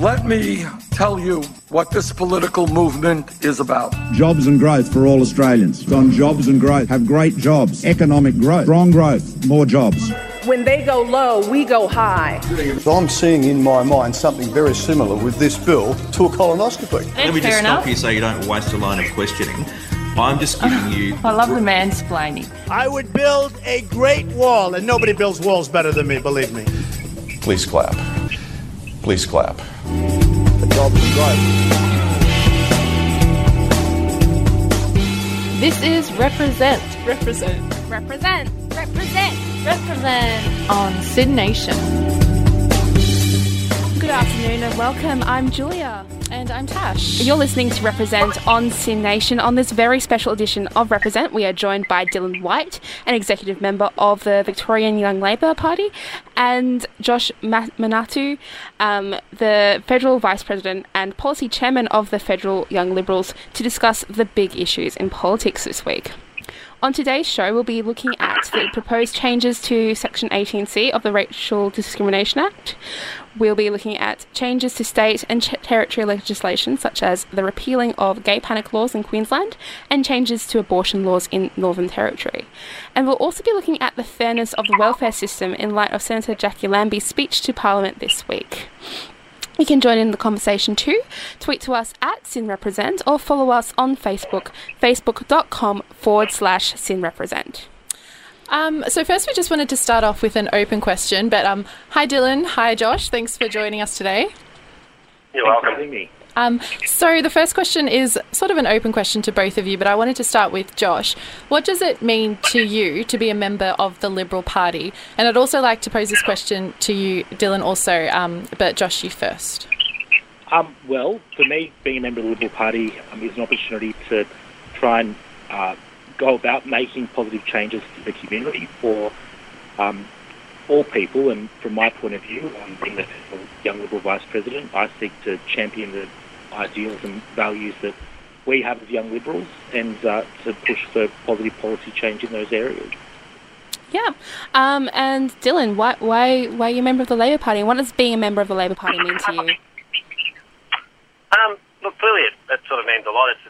Let me tell you what this political movement is about. Jobs and growth for all Australians. It's on jobs and growth. Have great jobs. Economic growth. Strong growth. More jobs. When they go low, we go high. I'm seeing in my mind something very similar with this bill to a colonoscopy. Let me just stop here so you don't waste a line of questioning. I'm just giving you... I love the mansplaining. I would build a great wall, and nobody builds walls better than me, believe me. Please clap. Please clap. The job is right. This is Represent. Represent. Represent. Represent. Represent. On SYN Nation. Good afternoon and welcome. I'm Julia. And I'm Tash. You're listening to Represent on SYN Nation. On this very special edition of Represent, we are joined by Dylan White, an executive member of the Victorian Young Labor Party, and Josh Manatu, the federal vice president and policy chairman of the Federal Young Liberals, to discuss the big issues in politics this week. On today's show, we'll be looking at the proposed changes to Section 18C of the Racial Discrimination Act. We'll be looking at changes to state and territory legislation, such as the repealing of gay panic laws in Queensland and changes to abortion laws in Northern Territory. And we'll also be looking at the fairness of the welfare system in light of Senator Jacqui Lambie's speech to Parliament this week. You can join in the conversation too. Tweet to us at SYN Represent or follow us on Facebook, facebook.com/SYN Represent. So first we just wanted to start off with an open question, but hi Dylan, hi Josh, thanks for joining us today. You're welcome. So the first question is sort of an open question to both of you, but I wanted to start with Josh. What does it mean to you to be a member of the Liberal Party? And I'd also like to pose this question to you, Dylan, also, but Josh, you first. Well, for me, being a member of the Liberal Party is an opportunity to try and go about making positive changes to the community for all people. And from my point of view, being the Young Liberal Vice President, I seek to champion the ideals and values that we have as young Liberals and to push for positive policy change in those areas. Yeah. And Dylan, why are you a member of the Labor Party? What does being a member of the Labor Party mean to you? Look, clearly it sort of means a lot. It's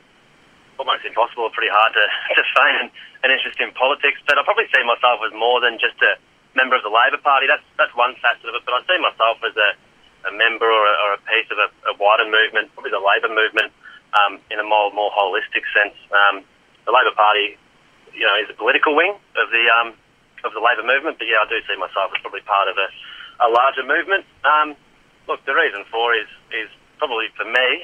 almost impossible, pretty hard to feign an interest in politics, but I probably see myself as more than just a member of the Labor Party. That's one facet of it, but I see myself as a member or a piece of a wider movement, probably the Labor movement, in a more holistic sense. The Labor Party, is a political wing of the Labor movement, but yeah, I do see myself as probably part of a larger movement. Look, the reason for is probably for me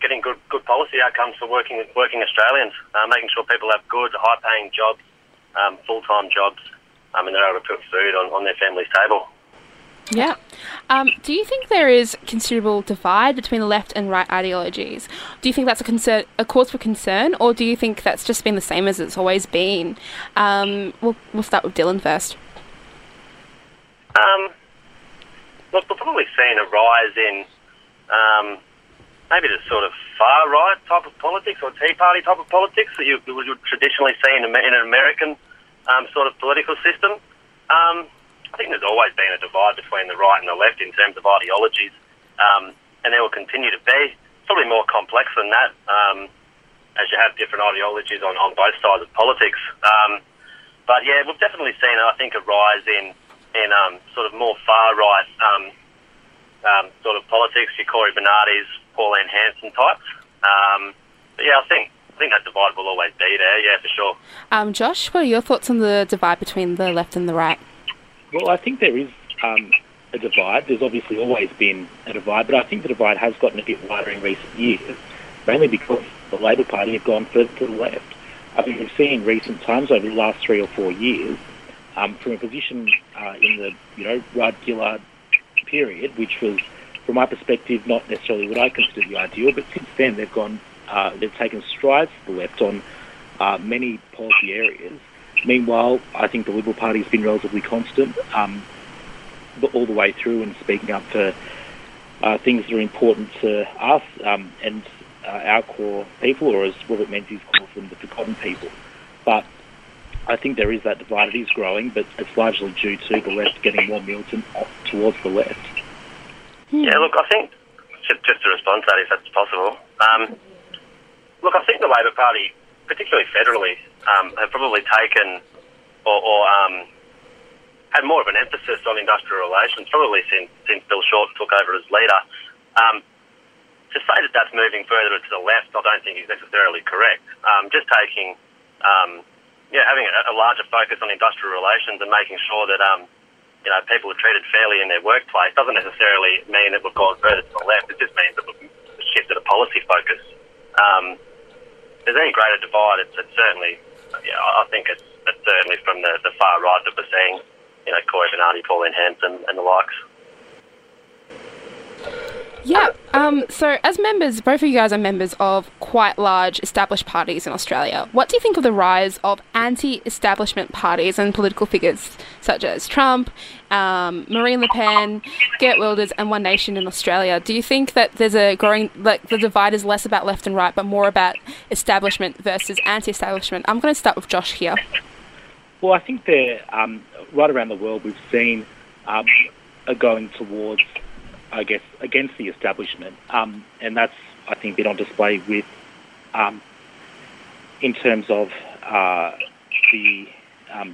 getting good policy outcomes for working Australians, making sure people have good, high-paying jobs, full-time jobs, and they're able to put food on their family's table. Yeah. Do you think there is considerable divide between the left and right ideologies? Do you think that's a cause for concern, or do you think that's just been the same as it's always been? We'll start with Dylan first. Look, we're probably seeing a rise in maybe the sort of far-right type of politics or Tea Party type of politics that you would traditionally see in an American sort of political system. I think there's always been a divide between the right and the left in terms of ideologies, and there will continue to be. It's probably more complex than that, as you have different ideologies on both sides of politics. But yeah, we've definitely seen, I think, a rise in sort of more far-right sort of politics, your Corey Bernardis, Pauline Hanson types. But yeah, I think that divide will always be there, yeah, for sure. Josh, what are your thoughts on the divide between the left and the right? Well, I think there is a divide. There's obviously always been a divide, but I think the divide has gotten a bit wider in recent years, mainly because the Labor Party have gone further to the left. I mean, we've seen in recent times over the last 3 or 4 years, from a position in the, Rudd-Gillard period, which was, from my perspective, not necessarily what I consider the ideal, but since then they've gone, they've taken strides to the left on many policy areas. Meanwhile, I think the Liberal Party has been relatively constant all the way through and speaking up for things that are important to us and our core people, or as Robert Menzies calls them, the forgotten people. But I think there is that divide. It is growing, but it's largely due to the left getting more militant towards the left. Yeah, look, I think, just to respond to that, if that's possible, look, I think the Labor Party, particularly federally, have probably taken or had more of an emphasis on industrial relations, probably since Bill Shorten took over as leader. To say that that's moving further to the left, I don't think is necessarily correct. Just taking, having a larger focus on industrial relations and making sure that, people are treated fairly in their workplace doesn't necessarily mean that we've gone further to the left. It just means that we've shifted a policy focus. If there's any greater divide, it's certainly, I think it's certainly from the far right that we're seeing, Corey Bernardi, Pauline Hanson and the likes. Yeah, so as members, both of you guys are members of quite large established parties in Australia. What do you think of the rise of anti-establishment parties and political figures such as Trump, Marine Le Pen, Gert Wilders and One Nation in Australia? Do you think that there's a growing, the divide is less about left and right but more about establishment versus anti-establishment? I'm going to start with Josh here. Well, I think they're, right around the world we've seen a going towards, I guess, against the establishment. And that's, I think, been on display with, in terms of the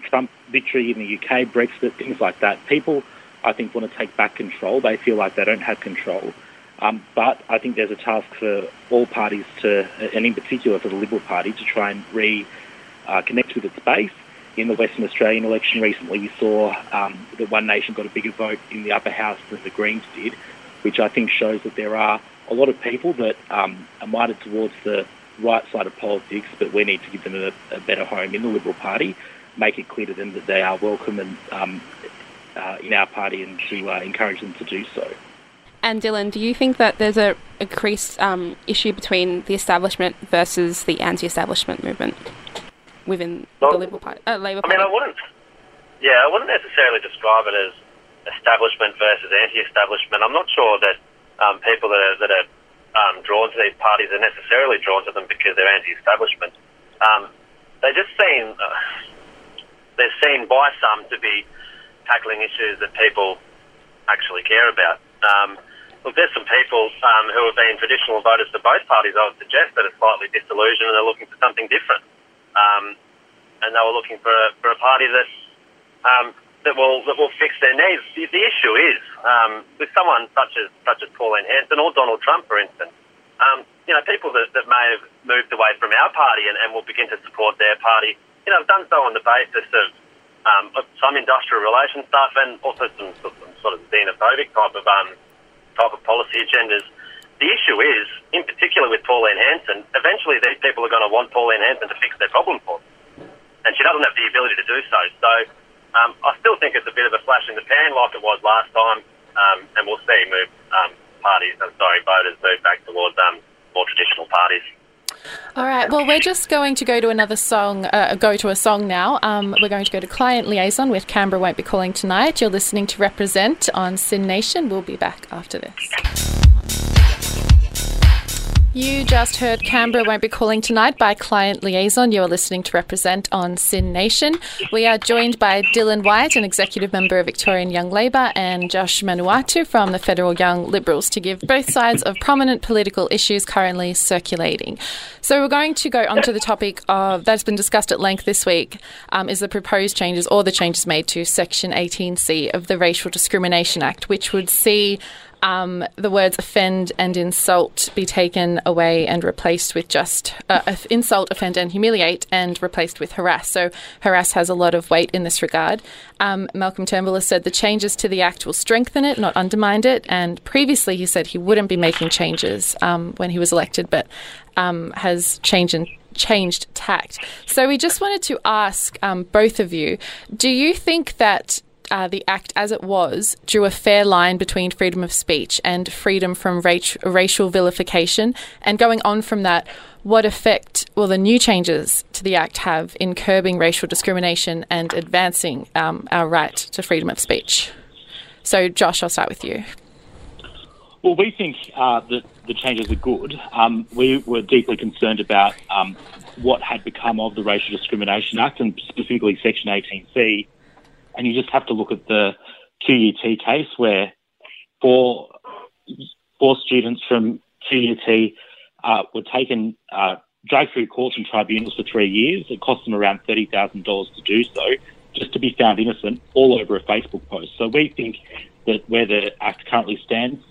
Trump victory in the UK, Brexit, things like that. People, I think, want to take back control. They feel like they don't have control. But I think there's a task for all parties to, and in particular for the Liberal Party, to try and reconnect with its base. In the Western Australian election recently, you saw that One Nation got a bigger vote in the upper house than the Greens did, which I think shows that there are a lot of people that are minded towards the right side of politics, but we need to give them a better home in the Liberal Party, make it clear to them that they are welcome and in our party and to encourage them to do so. And Dylan, do you think that there's an increased issue between the establishment versus the anti-establishment movement within the Liberal Party, Labor Party? I mean, I wouldn't necessarily describe it as establishment versus anti-establishment. I'm not sure that people that are drawn to these parties are necessarily drawn to them because they're anti-establishment. They just seem, they're seen by some to be tackling issues that people actually care about. Look, there's some people who have been traditional voters to both parties, I would suggest, that are slightly disillusioned and they're looking for something different. And they were looking for a party that will fix their needs. The issue is with someone such as Pauline Hanson or Donald Trump, for instance. People that may have moved away from our party and will begin to support their party. Have done so on the basis of some industrial relations stuff and also some sort of xenophobic type of policy agendas. The issue is, in particular with Pauline Hanson, eventually these people are going to want Pauline Hanson to fix their problem for them. And she doesn't have the ability to do so. So I still think it's a bit of a flash in the pan like it was last time. And we'll see voters move back towards more traditional parties. All right, well, we're just going to go to a song now. We're going to go to Client Liaison with Canberra Won't Be Calling Tonight. You're listening to Represent on SYN Nation. We'll be back after this. You just heard Canberra Won't Be Calling Tonight by Client Liaison. You are listening to Represent on SYN Nation. We are joined by Dylan White, an executive member of Victorian Young Labor, and Josh Manatu from the Federal Young Liberals to give both sides of prominent political issues currently circulating. So we're going to go on to the topic that's been discussed at length this week, is the proposed changes or the changes made to Section 18C of the Racial Discrimination Act, which would see the words offend and insult be taken away and replaced with just insult, offend and humiliate and replaced with harass. So harass has a lot of weight in this regard. Malcolm Turnbull has said the changes to the Act will strengthen it, not undermine it. And previously he said he wouldn't be making changes when he was elected, but has changed tact. So we just wanted to ask both of you, do you think that the Act as it was drew a fair line between freedom of speech and freedom from racial vilification? And going on from that, what effect will the new changes to the Act have in curbing racial discrimination and advancing our right to freedom of speech? So, Josh, I'll start with you. Well, we think that the changes are good. We were deeply concerned about what had become of the Racial Discrimination Act and specifically Section 18C. And you just have to look at the QUT case where four 4 students from QUT were taken, dragged through courts and tribunals for 3 years. It cost them around $30,000 to do so, just to be found innocent all over a Facebook post. So we think that where the Act currently stands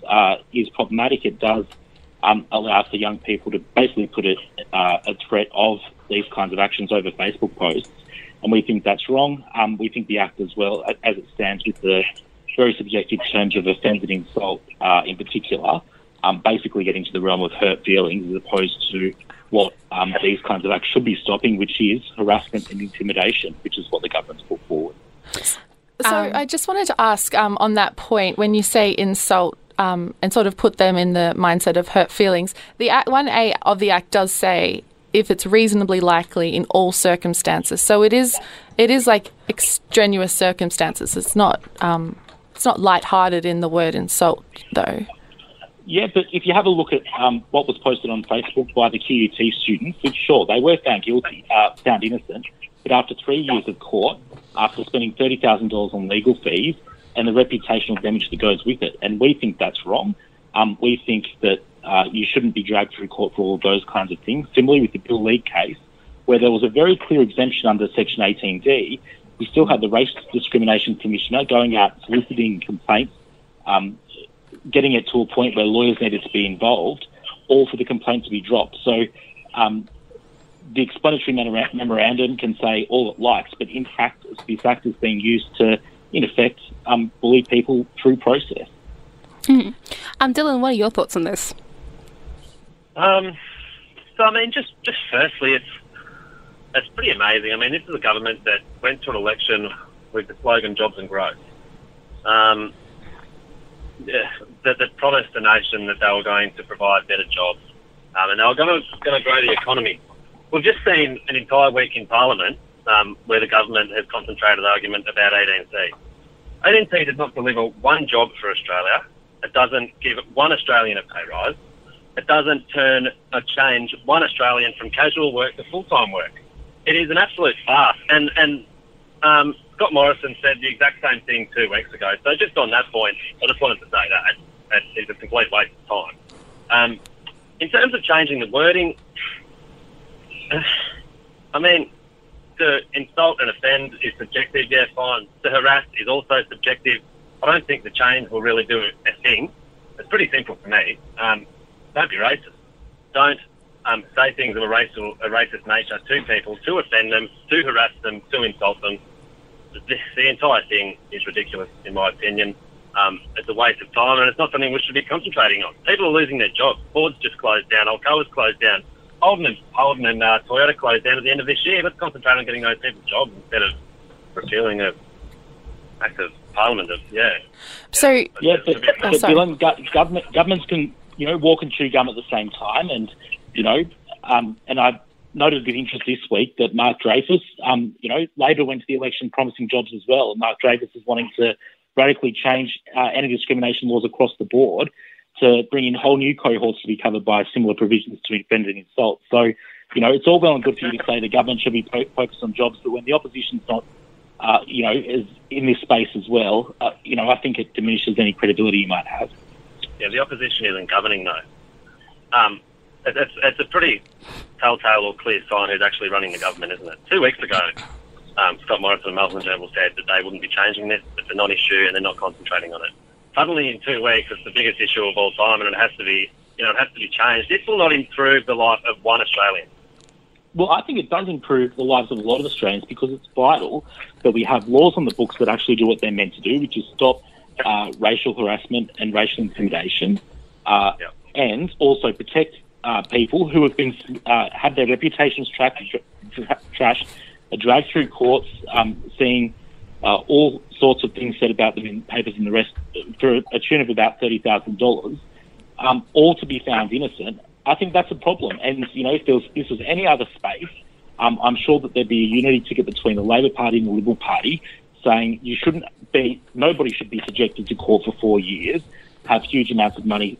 is problematic. It does allow for young people to basically put a threat of these kinds of actions over Facebook posts. And we think that's wrong. We think the Act as well, as it stands with the very subjective terms of offence and insult in particular, basically getting to the realm of hurt feelings as opposed to what these kinds of acts should be stopping, which is harassment and intimidation, which is what the government's put forward. So I just wanted to ask on that point, when you say insult and sort of put them in the mindset of hurt feelings, the Act 1A of the Act does say if it's reasonably likely in all circumstances. So it is like extraneous circumstances. It's not lighthearted in the word insult, though. Yeah, but if you have a look at what was posted on Facebook by the QUT students, which sure, they were found guilty, found innocent, but after 3 years of court, after spending $30,000 on legal fees and the reputational damage that goes with it, and we think that's wrong. We think that you shouldn't be dragged through court for all of those kinds of things. Similarly with the Bill League case, where there was a very clear exemption under Section 18D, we still had the Racial Discrimination Commissioner going out soliciting complaints, getting it to a point where lawyers needed to be involved, all for the complaint to be dropped. So the explanatory memorandum can say all it likes, but in fact, this Act is being used to, in effect, bully people through process. Mm. Dylan, what are your thoughts on this? So, I mean, just firstly, it's pretty amazing. I mean, this is a government that went to an election with the slogan jobs and growth. That promised the nation that they were going to provide better jobs and they were going to grow the economy. We've just seen an entire week in Parliament where the government has concentrated argument about ADNC. ADNC does not deliver one job for Australia. It doesn't give one Australian a pay rise. It doesn't turn or change one Australian from casual work to full-time work. It is an absolute farce. And Scott Morrison said the exact same thing 2 weeks ago. So just on that point, I just wanted to say that it's a complete waste of time. In terms of changing the wording, I mean, to insult and offend is subjective, yeah, fine. To harass is also subjective. I don't think the change will really do a thing. It's pretty simple for me. Don't be racist. Don't say things of a racist nature to people, to offend them, to harass them, to insult them. The entire thing is ridiculous, in my opinion. It's a waste of time, and it's not something we should be concentrating on. People are losing their jobs. Ford's just closed down. Alcoa's closed down. Holden and Toyota closed down at the end of this year. Let's concentrate on getting those people jobs instead of repealing an act of Parliament. Dylan, governments can walk and chew gum at the same time, and and I noted with interest this week that Mark Dreyfus, Labor went to the election promising jobs as well. Mark Dreyfus is wanting to radically change anti-discrimination laws across the board to bring in whole new cohorts to be covered by similar provisions to offend and insult. So, it's all well and good for you to say the government should be focused on jobs, but when the opposition's not, is in this space as well, I think it diminishes any credibility you might have. Yeah, the opposition isn't governing though. It's a pretty telltale or clear sign who's actually running the government, isn't it? 2 weeks ago, Scott Morrison and Malcolm Turnbull said that they wouldn't be changing this. It's a non-issue and they're not concentrating on it. Suddenly in 2 weeks, it's the biggest issue of all time and it has to be, it has to be changed. This will not improve the life of one Australian. Well, I think it does improve the lives of a lot of Australians because it's vital that we have laws on the books that actually do what they're meant to do, which is stop racial harassment and racial intimidation and also protect people who have been had their reputations trashed, dragged through courts, seeing all sorts of things said about them in papers and the rest for a tune of about $30,000, all to be found innocent. I think that's a problem. And if this was any other space, I'm sure that there'd be a unity ticket between the Labor Party and the Liberal Party, saying nobody should be subjected to court for 4 years, have huge amounts of money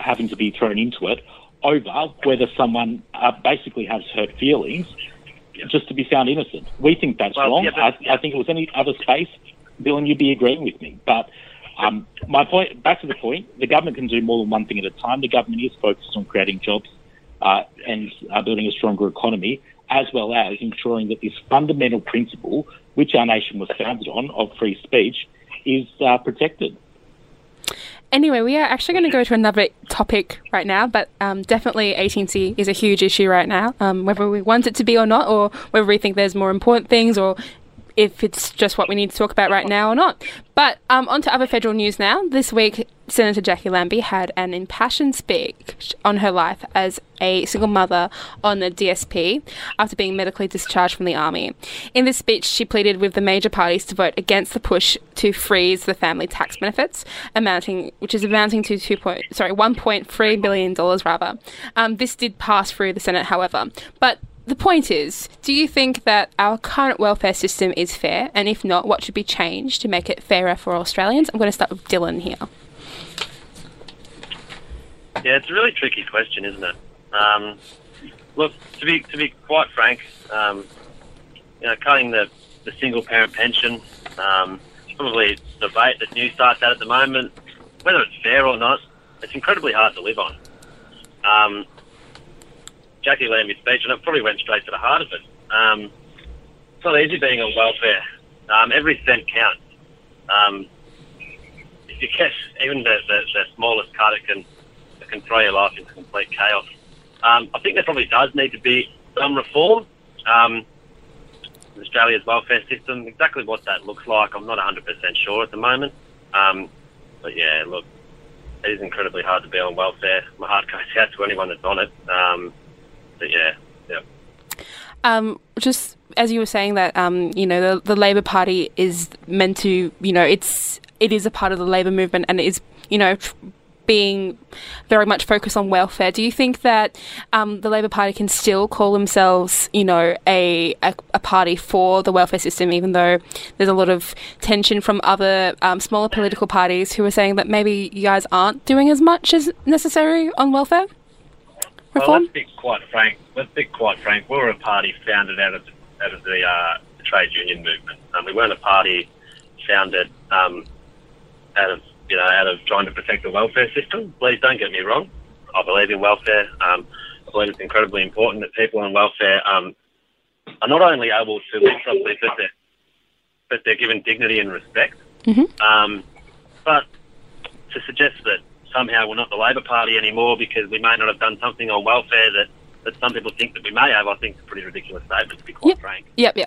having to be thrown into it over whether someone basically has hurt feelings just to be found innocent. We think that's wrong. Yeah, I think it was any other space, Dylan, you'd be agreeing with me. But My point, back to the point, the government can do more than one thing at a time. The government is focused on creating jobs and building a stronger economy, as well as ensuring that this fundamental principle, which our nation was founded on, of free speech, is protected. Anyway, we are actually going to go to another topic right now, but definitely 18C is a huge issue right now, whether we want it to be or not, or whether we think there's more important things, or if it's just what we need to talk about right now or not. But on to other federal news now. This week, Senator Jacqui Lambie had an impassioned speech on her life as a single mother on the DSP after being medically discharged from the army. In this speech, she pleaded with the major parties to vote against the push to freeze the family tax benefits, amounting to $1.3 billion rather. This did pass through the Senate, however. But the point is, do you think that our current welfare system is fair? And if not, what should be changed to make it fairer for Australians? I'm going to start with Dylan here. Yeah, it's a really tricky question, isn't it? Look, to be quite frank, cutting the single-parent pension, probably a debate that New Start's at the moment. Whether it's fair or not, it's incredibly hard to live on. Jacqui Lambie's speech, and it probably went straight to the heart of it. It's not easy being on welfare. Every cent counts. If you catch even the smallest cut, it can throw your life into complete chaos. I think there probably does need to be some reform in Australia's welfare system. Exactly what that looks like, I'm not 100% sure at the moment. But yeah, look, it is incredibly hard to be on welfare. My heart goes out to anyone that's on it. But yeah. Just as you were saying that, the Labor Party is meant to, it is a part of the Labor movement, and it is, being very much focused on welfare. Do you think that the Labor Party can still call themselves, a party for the welfare system, even though there's a lot of tension from other smaller political parties who are saying that maybe you guys aren't doing as much as necessary on welfare? Well, let's be quite frank. We were a party founded out of the trade union movement. We weren't a party founded out of trying to protect the welfare system. Please don't get me wrong. I believe in welfare. I believe it's incredibly important that people on welfare are not only able to live properly, but they're given dignity and respect. Mm-hmm. But to suggest that somehow we're not the Labor Party anymore because we may not have done something on welfare that some people think that we may have, I think it's a pretty ridiculous statement, to be quite frank. Yep.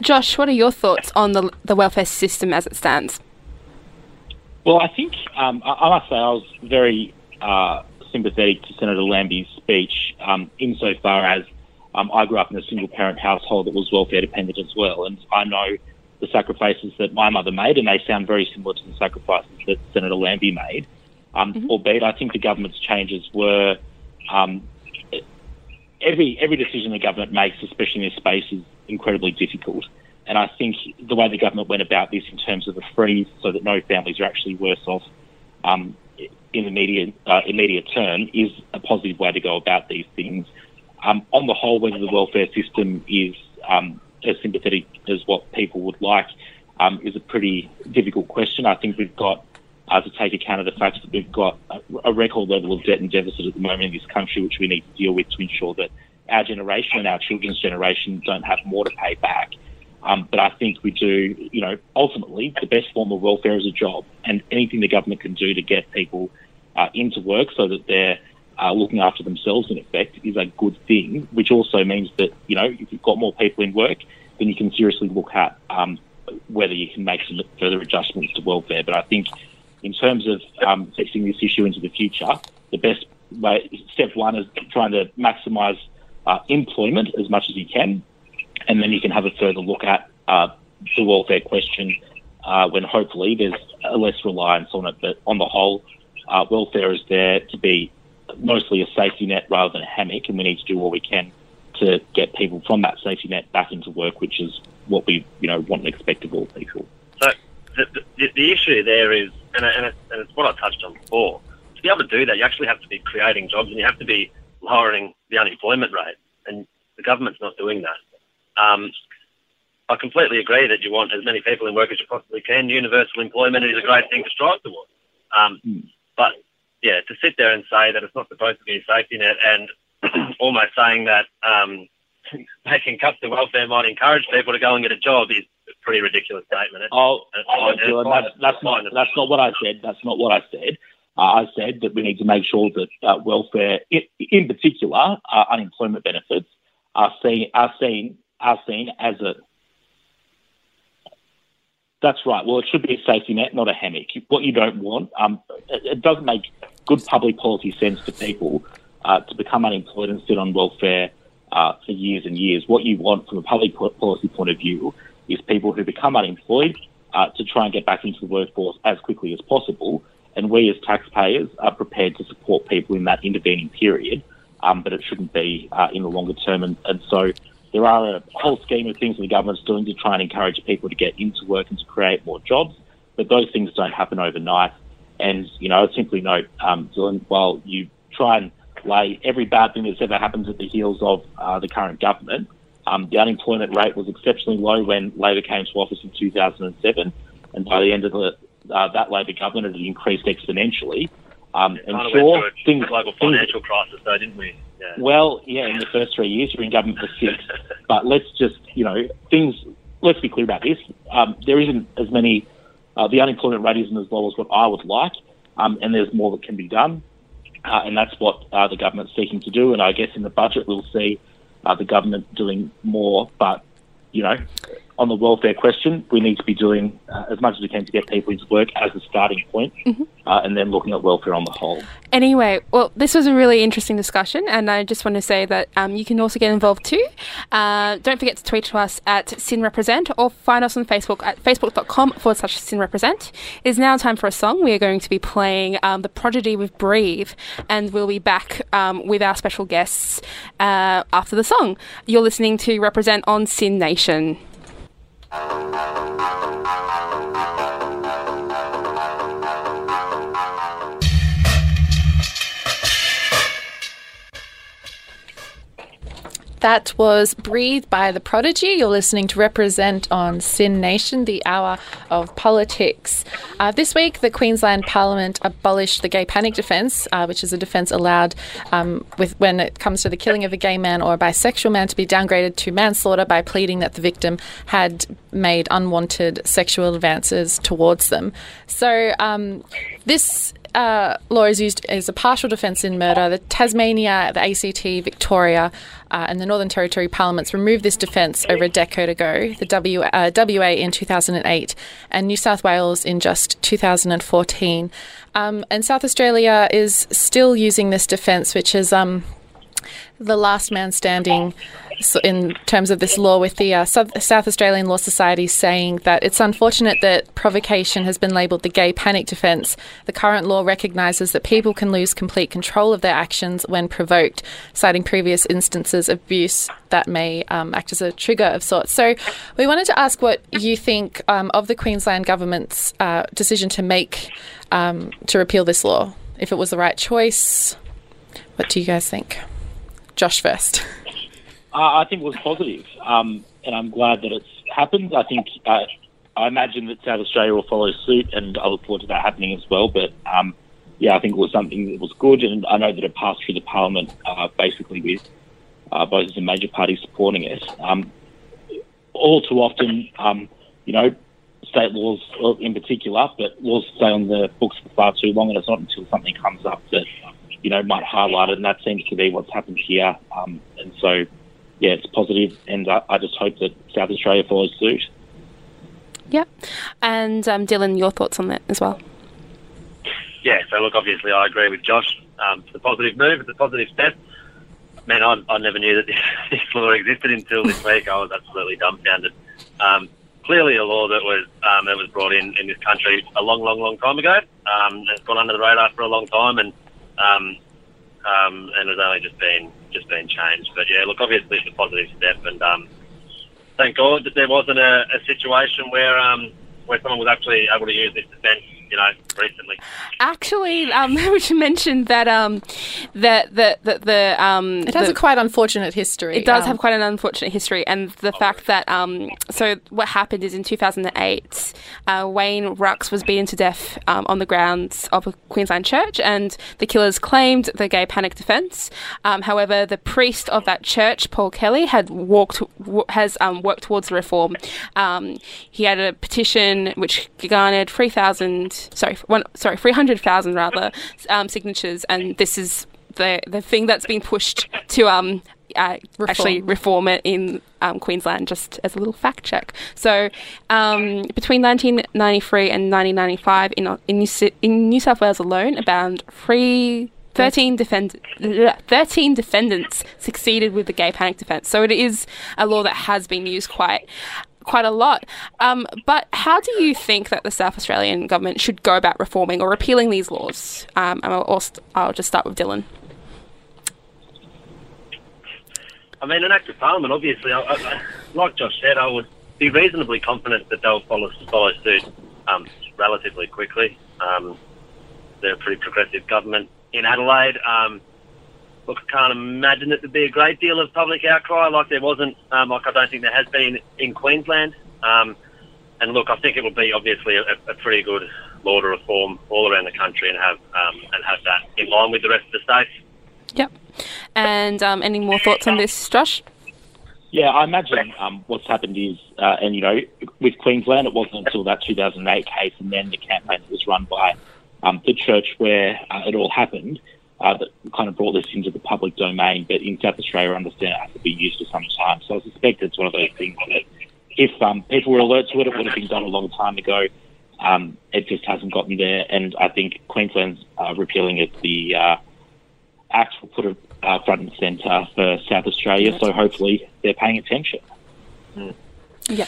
Josh, what are your thoughts on the welfare system as it stands? Well, I think, I must say I was very sympathetic to Senator Lambie's speech insofar as I grew up in a single-parent household that was welfare-dependent as well, and I know the sacrifices that my mother made, and they sound very similar to the sacrifices that Senator Lambie made. Albeit, I think the government's changes were every decision the government makes, especially in this space, is incredibly difficult. And I think the way the government went about this in terms of the freeze, so that no families are actually worse off in the immediate term, is a positive way to go about these things. On the whole, whether the welfare system is as sympathetic as what people would like is a pretty difficult question. I think we've got to take account of the fact that we've got a record level of debt and deficit at the moment in this country, which we need to deal with to ensure that our generation and our children's generation don't have more to pay back. But I think we do, ultimately the best form of welfare is a job, and anything the government can do to get people into work so that they're looking after themselves, in effect, is a good thing, which also means that, if you've got more people in work, then you can seriously look at whether you can make some further adjustments to welfare. But I think in terms of fixing this issue into the future, the best way, step one, is trying to maximise employment as much as you can, and then you can have a further look at the welfare question when hopefully there's a less reliance on it. But on the whole, welfare is there to be mostly a safety net rather than a hammock, and we need to do all we can to get people from that safety net back into work, which is what we want and expect of all people. So the issue there is, and it's what I touched on before, to be able to do that you actually have to be creating jobs, and you have to be lowering the unemployment rate, and the government's not doing that. I completely agree that you want as many people in work as you possibly can. Universal employment is a great thing to strive towards. But, yeah, to sit there and say that it's not supposed to be a safety net and almost saying that making cuts to welfare might encourage people to go and get a job is a pretty ridiculous statement. That's not what I said. That's not what I said. I said that we need to make sure that welfare, in particular, unemployment benefits, are seen as a... That's right. Well, it should be a safety net, not a hammock. What you don't want, it doesn't make good public policy sense to people to become unemployed and sit on welfare for years and years. What you want from a public policy point of view is people who become unemployed to try and get back into the workforce as quickly as possible. And we as taxpayers are prepared to support people in that intervening period, but it shouldn't be in the longer term. And so there are a whole scheme of things the government's doing to try and encourage people to get into work and to create more jobs, but those things don't happen overnight. And, you know, I simply note, Dylan, while you try and lay every bad thing that's ever happened at the heels of the current government, the unemployment rate was exceptionally low when Labor came to office in 2007, and by the end of the that Labor government, it had increased exponentially. Things like a financial crisis, though, didn't we? Yeah. Well, yeah, in the first 3 years, you're in government for 6. But let's just, you know, let's be clear about this. There isn't as many, the unemployment rate isn't as low as what I would like, and there's more that can be done. And that's what the government's seeking to do. And I guess in the budget, we'll see the government doing more, but, you know, on the welfare question, we need to be doing as much as we can to get people into work as a starting point, and then looking at welfare on the whole. Anyway, well, this was a really interesting discussion, and I just want to say that you can also get involved too. Don't forget to tweet to us at SYN Represent or find us on Facebook at facebook.com/SYN Represent. It is now time for a song. We are going to be playing The Prodigy with Breathe, and we'll be back with our special guests after the song. You're listening to Represent on SYN Nation. That was Breathe by The Prodigy. You're listening to Represent on SYN Nation, the hour of politics. This week, the Queensland Parliament abolished the gay panic defence, which is a defence allowed when it comes to the killing of a gay man or a bisexual man to be downgraded to manslaughter by pleading that the victim had made unwanted sexual advances towards them. So this... law is used as a partial defence in murder. The Tasmania, the ACT, Victoria and the Northern Territory Parliaments removed this defence over a decade ago, the WA in 2008 and New South Wales in just 2014. And South Australia is still using this defence, which is the last man standing in terms of this law, with the South Australian Law Society saying that it's unfortunate that provocation has been labelled the gay panic defence. The current law recognises that people can lose complete control of their actions when provoked, citing previous instances of abuse that may act as a trigger of sorts. So we wanted to ask what you think of the Queensland government's decision to make to repeal this law, if it was the right choice. What do you guys think? Josh first. I think it was positive, and I'm glad that it's happened. I think I imagine that South Australia will follow suit, and I look forward to that happening as well. But, yeah, I think it was something that was good, and I know that it passed through the Parliament basically with both of the major parties supporting it. All too often, you know, state laws in particular, but laws stay on the books for far too long, and it's not until something comes up that, you know, might highlight it, and that seems to be what's happened here. And so... yeah, it's positive, and I just hope that South Australia follows suit. Yep. And Dylan, your thoughts on that as well? Yeah, so look, obviously I agree with Josh. It's a positive move, it's a positive step. Man, I never knew that this law existed until this week. I was absolutely dumbfounded. Clearly a law that was brought in this country a long, long, long time ago. It's gone under the radar for a long time, and it's only just been changed. But yeah, look, obviously it's a positive step, and thank God that there wasn't a situation where someone was actually able to use this defence you know, recently. Actually, we should mention that it has a quite unfortunate history. It does have quite an unfortunate history, and the fact that so what happened is in 2008, Wayne Rux was beaten to death on the grounds of a Queensland church, and the killers claimed the gay panic defence. However, the priest of that church, Paul Kelly, has worked towards the reform. He had a petition which garnered 300,000 signatures, and this is the thing that's been pushed to actually reform it in Queensland, just as a little fact check. So between 1993 and 1995 in New South Wales alone, about 13 defendants succeeded with the gay panic defence. So it is a law that has been used quite a lot. But how do you think that the South Australian government should go about reforming or repealing these laws? And I'll just start with Dylan. I mean, an act of parliament, obviously, I, like Josh said, I would be reasonably confident that they'll follow suit relatively quickly. They're a pretty progressive government in Adelaide. Look, I can't imagine it to be a great deal of public outcry like there wasn't, like I don't think there has been in Queensland. And look, I think it will be obviously a pretty good law to reform all around the country and have that in line with the rest of the states. Yep. And any more thoughts on this, Josh? Yeah, I imagine what's happened is, and you know, with Queensland, it wasn't until that 2008 case and then the campaign that was run by the church where it all happened. That kind of brought this into the public domain, but in South Australia, I understand it has to be used for some time. So I suspect it's one of those things that if people were alert to it, it would have been done a long time ago. It just hasn't gotten there, and I think Queensland's repealing it. The Act will put it front and centre for South Australia, so hopefully they're paying attention. Mm. Yeah.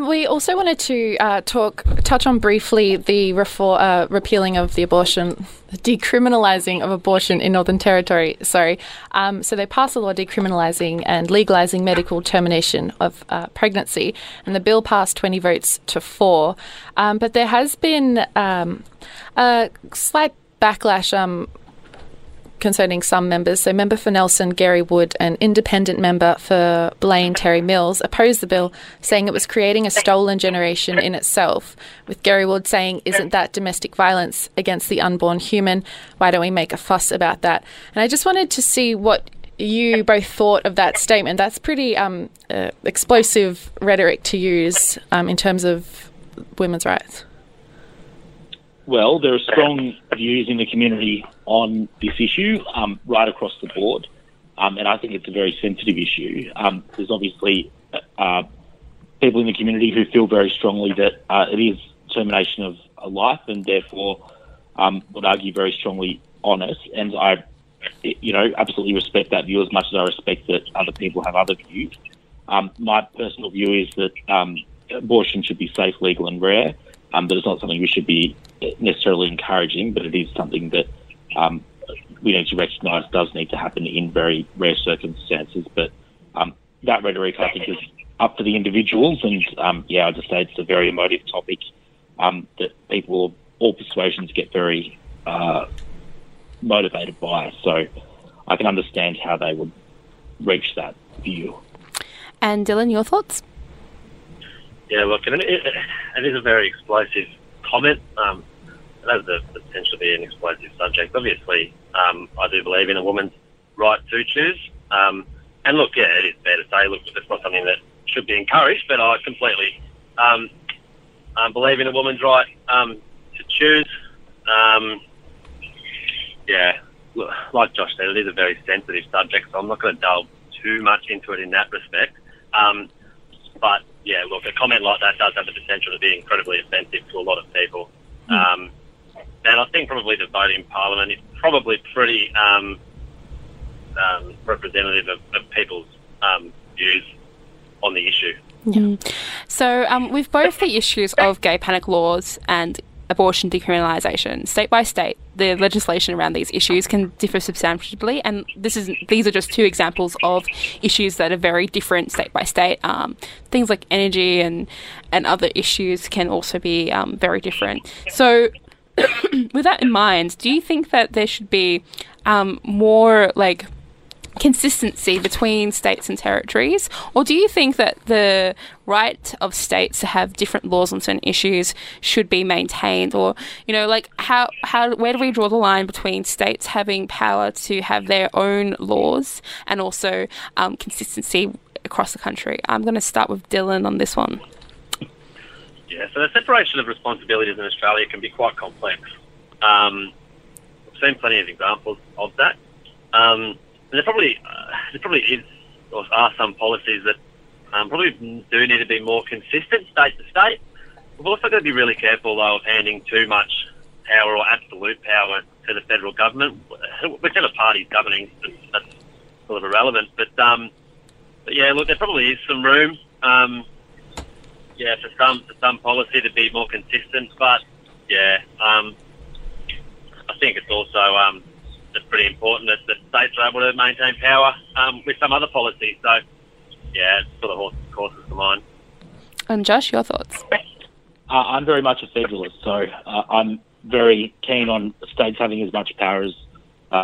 We also wanted to touch on briefly the repealing of the decriminalising of abortion in Northern Territory. Sorry. So they passed a law decriminalising and legalising medical termination of pregnancy, and the bill passed 20 votes to 4. But there has been a slight backlash concerning some members. So member for Nelson, Gary Wood, and independent member for Blaine, Terry Mills, opposed the bill, saying it was creating a stolen generation in itself, with Gary Wood saying, "Isn't that domestic violence against the unborn human? Why don't we make a fuss about that?" And I just wanted to see what you both thought of that statement. That's pretty explosive rhetoric to use in terms of women's rights. Well, there are strong views in the community on this issue right across the board, and I think it's a very sensitive issue. There's obviously people in the community who feel very strongly that it is termination of a life and therefore would argue very strongly on it, and I absolutely respect that view as much as I respect that other people have other views. My personal view is that abortion should be safe, legal and rare, that it's not something we should be necessarily encouraging, but it is something that we need to recognise does need to happen in very rare circumstances. But that rhetoric, I think, is up to the individuals. And, I just say it's a very emotive topic that people of all persuasions get very motivated by. So I can understand how they would reach that view. And Dylan, your thoughts? Yeah, look, it is a very explosive comment. It has the potential to be an explosive subject. Obviously, I do believe in a woman's right to choose. And look, yeah, it is fair to say, look, it's not something that should be encouraged, but I completely believe in a woman's right to choose. Look, like Josh said, it is a very sensitive subject, so I'm not going to delve too much into it in that respect. But, yeah, look, a comment like that does have the potential to be incredibly offensive to a lot of people. And I think probably the vote in Parliament is probably pretty representative of people's views on the issue. Yeah. So with both the issues of gay panic laws and abortion decriminalisation, state by state, the legislation around these issues can differ substantially, and these are just two examples of issues that are very different state by state. Things like energy and other issues can also be very different. So with that in mind, do you think that there should be more like consistency between states and territories, or do you think that the right of states to have different laws on certain issues should be maintained? Or, you know, like how where do we draw the line between states having power to have their own laws and also consistency across the country? I'm going to start with Dylan on this one. Yeah, so the separation of responsibilities in Australia can be quite complex. I've seen plenty of examples of that. There probably is or are some policies that probably do need to be more consistent state to state. We've also got to be really careful, though, of handing too much power or absolute power to the federal government. Whichever party's governing, that's sort of irrelevant. But yeah, look, there probably is some room, for some policy to be more consistent. But yeah, I think it's also it's pretty important that states are able to maintain power with some other policies. So, yeah, it's sort of horses for mine. And Josh, your thoughts? I'm very much a federalist, so I'm very keen on states having as much power as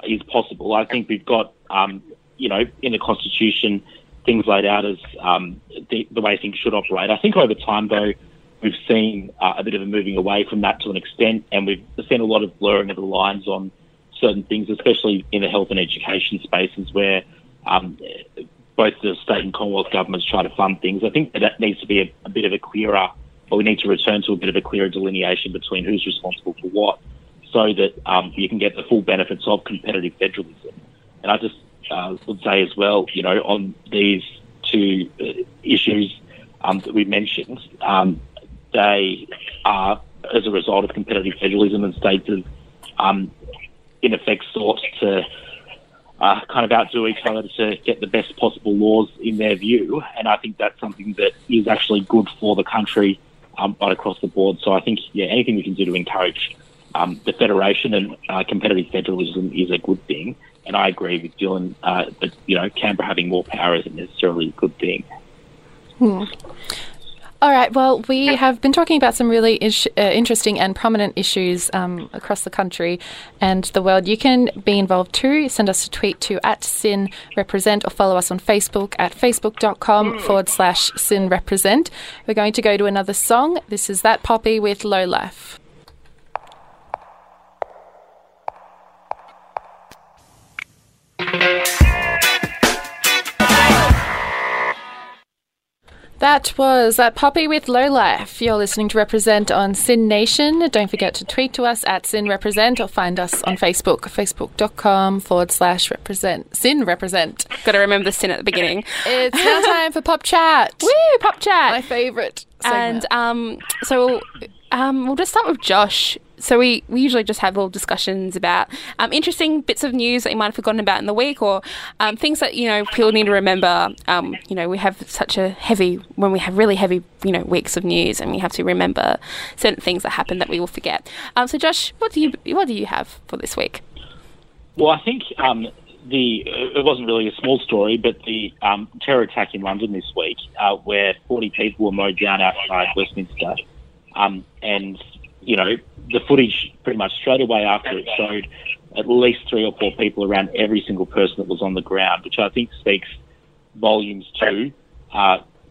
is possible. I think we've got, in the Constitution, things laid out as the way things should operate. I think over time, though, we've seen a bit of a moving away from that to an extent, and we've seen a lot of blurring of the lines on certain things, especially in the health and education spaces where both the state and Commonwealth governments try to fund things. I think that needs to be a bit of a clearer, or we need to return to a bit of a clearer delineation between who's responsible for what, so that you can get the full benefits of competitive federalism. And I just would say as well, on these two issues that we mentioned, they are as a result of competitive federalism, and states have in effect sought to kind of outdo each other to get the best possible laws in their view. And I think that's something that is actually good for the country right across the board. So I think, yeah, anything we can do to encourage the federation and competitive federalism is a good thing. And I agree with Dylan that, Canberra having more power isn't necessarily a good thing. Hmm. All right, well, we have been talking about some really interesting and prominent issues across the country and the world. You can be involved too. Send us a tweet to @SYN Represent or follow us on Facebook at facebook.com/SYN Represent. We're going to go to another song. This is That Poppy with Low Life. That was That Poppy with Low Life. You're listening to Represent on SYN Nation. Don't forget to tweet to us at SYN Represent or find us on Facebook, facebook.com/represent. SYN Represent. Got to remember the SYN at the beginning. It's now time for Pop Chat. Woo, Pop Chat. My favourite segment. And we'll just start with Josh. So we usually just have little discussions about interesting bits of news that you might have forgotten about in the week, or things that, people need to remember. We have such a really heavy, weeks of news, and we have to remember certain things that happen that we will forget. So Josh, what do you have for this week? Well, I think it wasn't really a small story, but the terror attack in London this week, where 40 people were mowed down outside Westminster, and the footage pretty much straight away after it showed at least 3 or 4 people around every single person that was on the ground, which I think speaks volumes to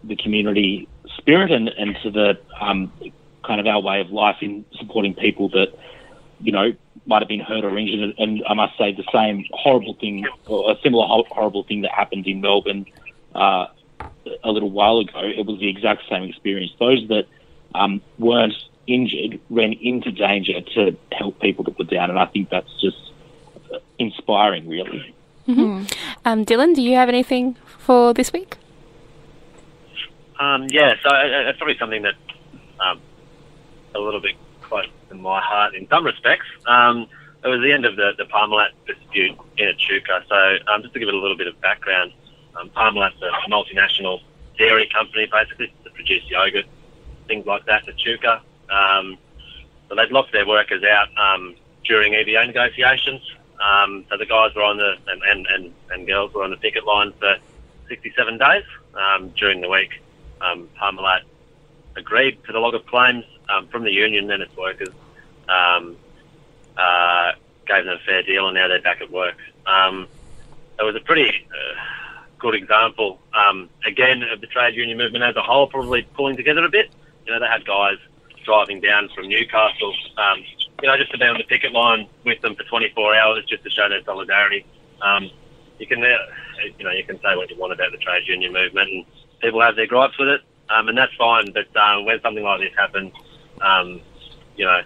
the community spirit and to the kind of our way of life in supporting people that, might have been hurt or injured. And I must say the same horrible thing, or a similar horrible thing that happened in Melbourne a little while ago. It was the exact same experience. Those that weren't injured ran into danger to help people that were down, and I think that's just inspiring, really. Mm-hmm. Dylan, do you have anything for this week? So it's probably something that a little bit close to my heart in some respects. It was the end of the Parmalat dispute in Echuca, so just to give it a little bit of background, Parmalat's a multinational dairy company, basically, that produce yoghurt, things like that, Echuca. So they'd locked their workers out during EBA negotiations. So the guys were on the and girls were on the picket line for 67 days. During the week, Parmalat agreed to the log of claims from the union and its workers gave them a fair deal, and now they're back at work. It was a pretty good example, again, of the trade union movement as a whole probably pulling together a bit. You know, they had guys driving down from Newcastle, you know, just to be on the picket line with them for 24 hours just to show their solidarity. You can, you know, you can say what you want about the trade union movement, and people have their gripes with it, and that's fine. But when something like this happens, you know,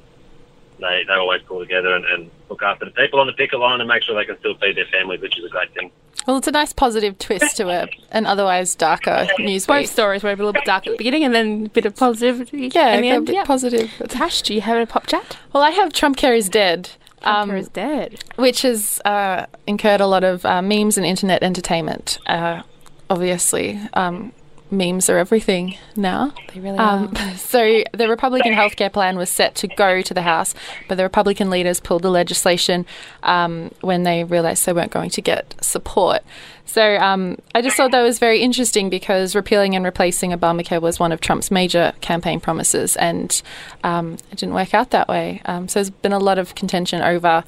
they always pull together and look after the people on the picket line and make sure they can still feed their families, which is a great thing. Well, it's a nice positive twist to an otherwise darker news. Both stories were a little bit dark at the beginning and then a bit of positivity. Yeah, in the end, a bit positive. Tash, do you have a pop chat? Well, I have Trump Care is Dead. Trump Care is Dead. Which has incurred a lot of memes and internet entertainment, obviously. Memes are everything now. They really are. So the Republican healthcare plan was set to go to the House, but the Republican leaders pulled the legislation when they realised they weren't going to get support. So I just thought that was very interesting because repealing and replacing Obamacare was one of Trump's major campaign promises, and it didn't work out that way. So there's been a lot of contention over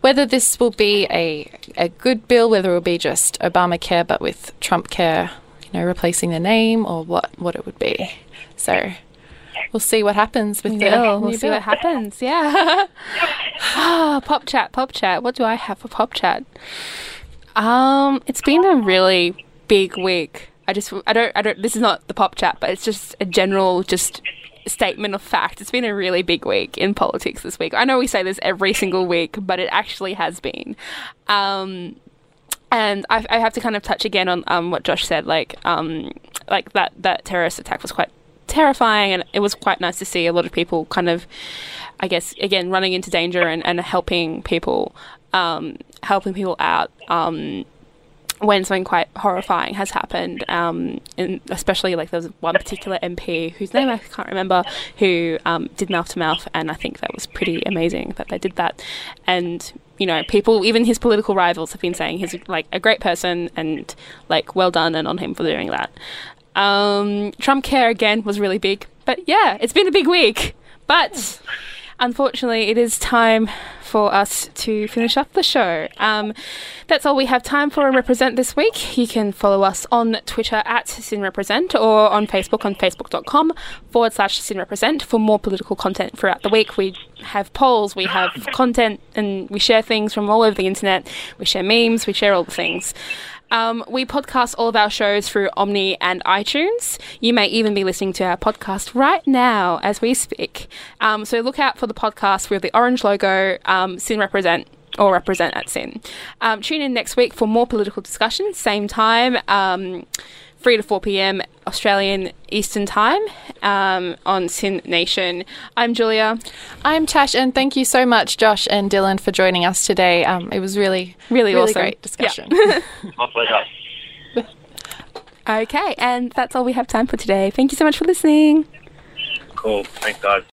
whether this will be a good bill, whether it will be just Obamacare but with Trump Care, you know, replacing the name, or what it would be. So we'll see what happens with the bill. We'll see what happens, yeah. Pop chat. What do I have for pop chat? It's been a really big week. This is not the pop chat, but it's just a general statement of fact. It's been a really big week in politics this week. I know we say this every single week, but it actually has been. And I have to kind of touch again on what Josh said, like that terrorist attack was quite terrifying, and it was quite nice to see a lot of people kind of, I guess, again, running into danger and helping people out when something quite horrifying has happened. And especially, like, there was one particular MP whose name I can't remember who did mouth-to-mouth, and I think that was pretty amazing that they did that. And you know, people, even his political rivals, have been saying he's like a great person and like well done and on him for doing that. Trump Care again was really big, but yeah, it's been a big week. But unfortunately, it is time for us to finish up the show. That's all we have time for in Represent this week. You can follow us on Twitter at SYN Represent or on Facebook on facebook.com/SYN Represent for more political content throughout the week. We have polls, we have content, and we share things from all over the internet. We share memes, we share all the things. We podcast all of our shows through Omni and iTunes. You may even be listening to our podcast right now as we speak. So look out for the podcast with the orange logo, SYN Represent or Represent at SYN. Tune in next week for more political discussion, same time, 3 to 4 p.m. Australian Eastern Time on SYN Nation. I'm Julia. I'm Tash, and thank you so much, Josh and Dylan, for joining us today. It was really awesome. Great discussion. Yeah. My pleasure. Okay, and that's all we have time for today. Thank you so much for listening. Cool. Thanks, guys.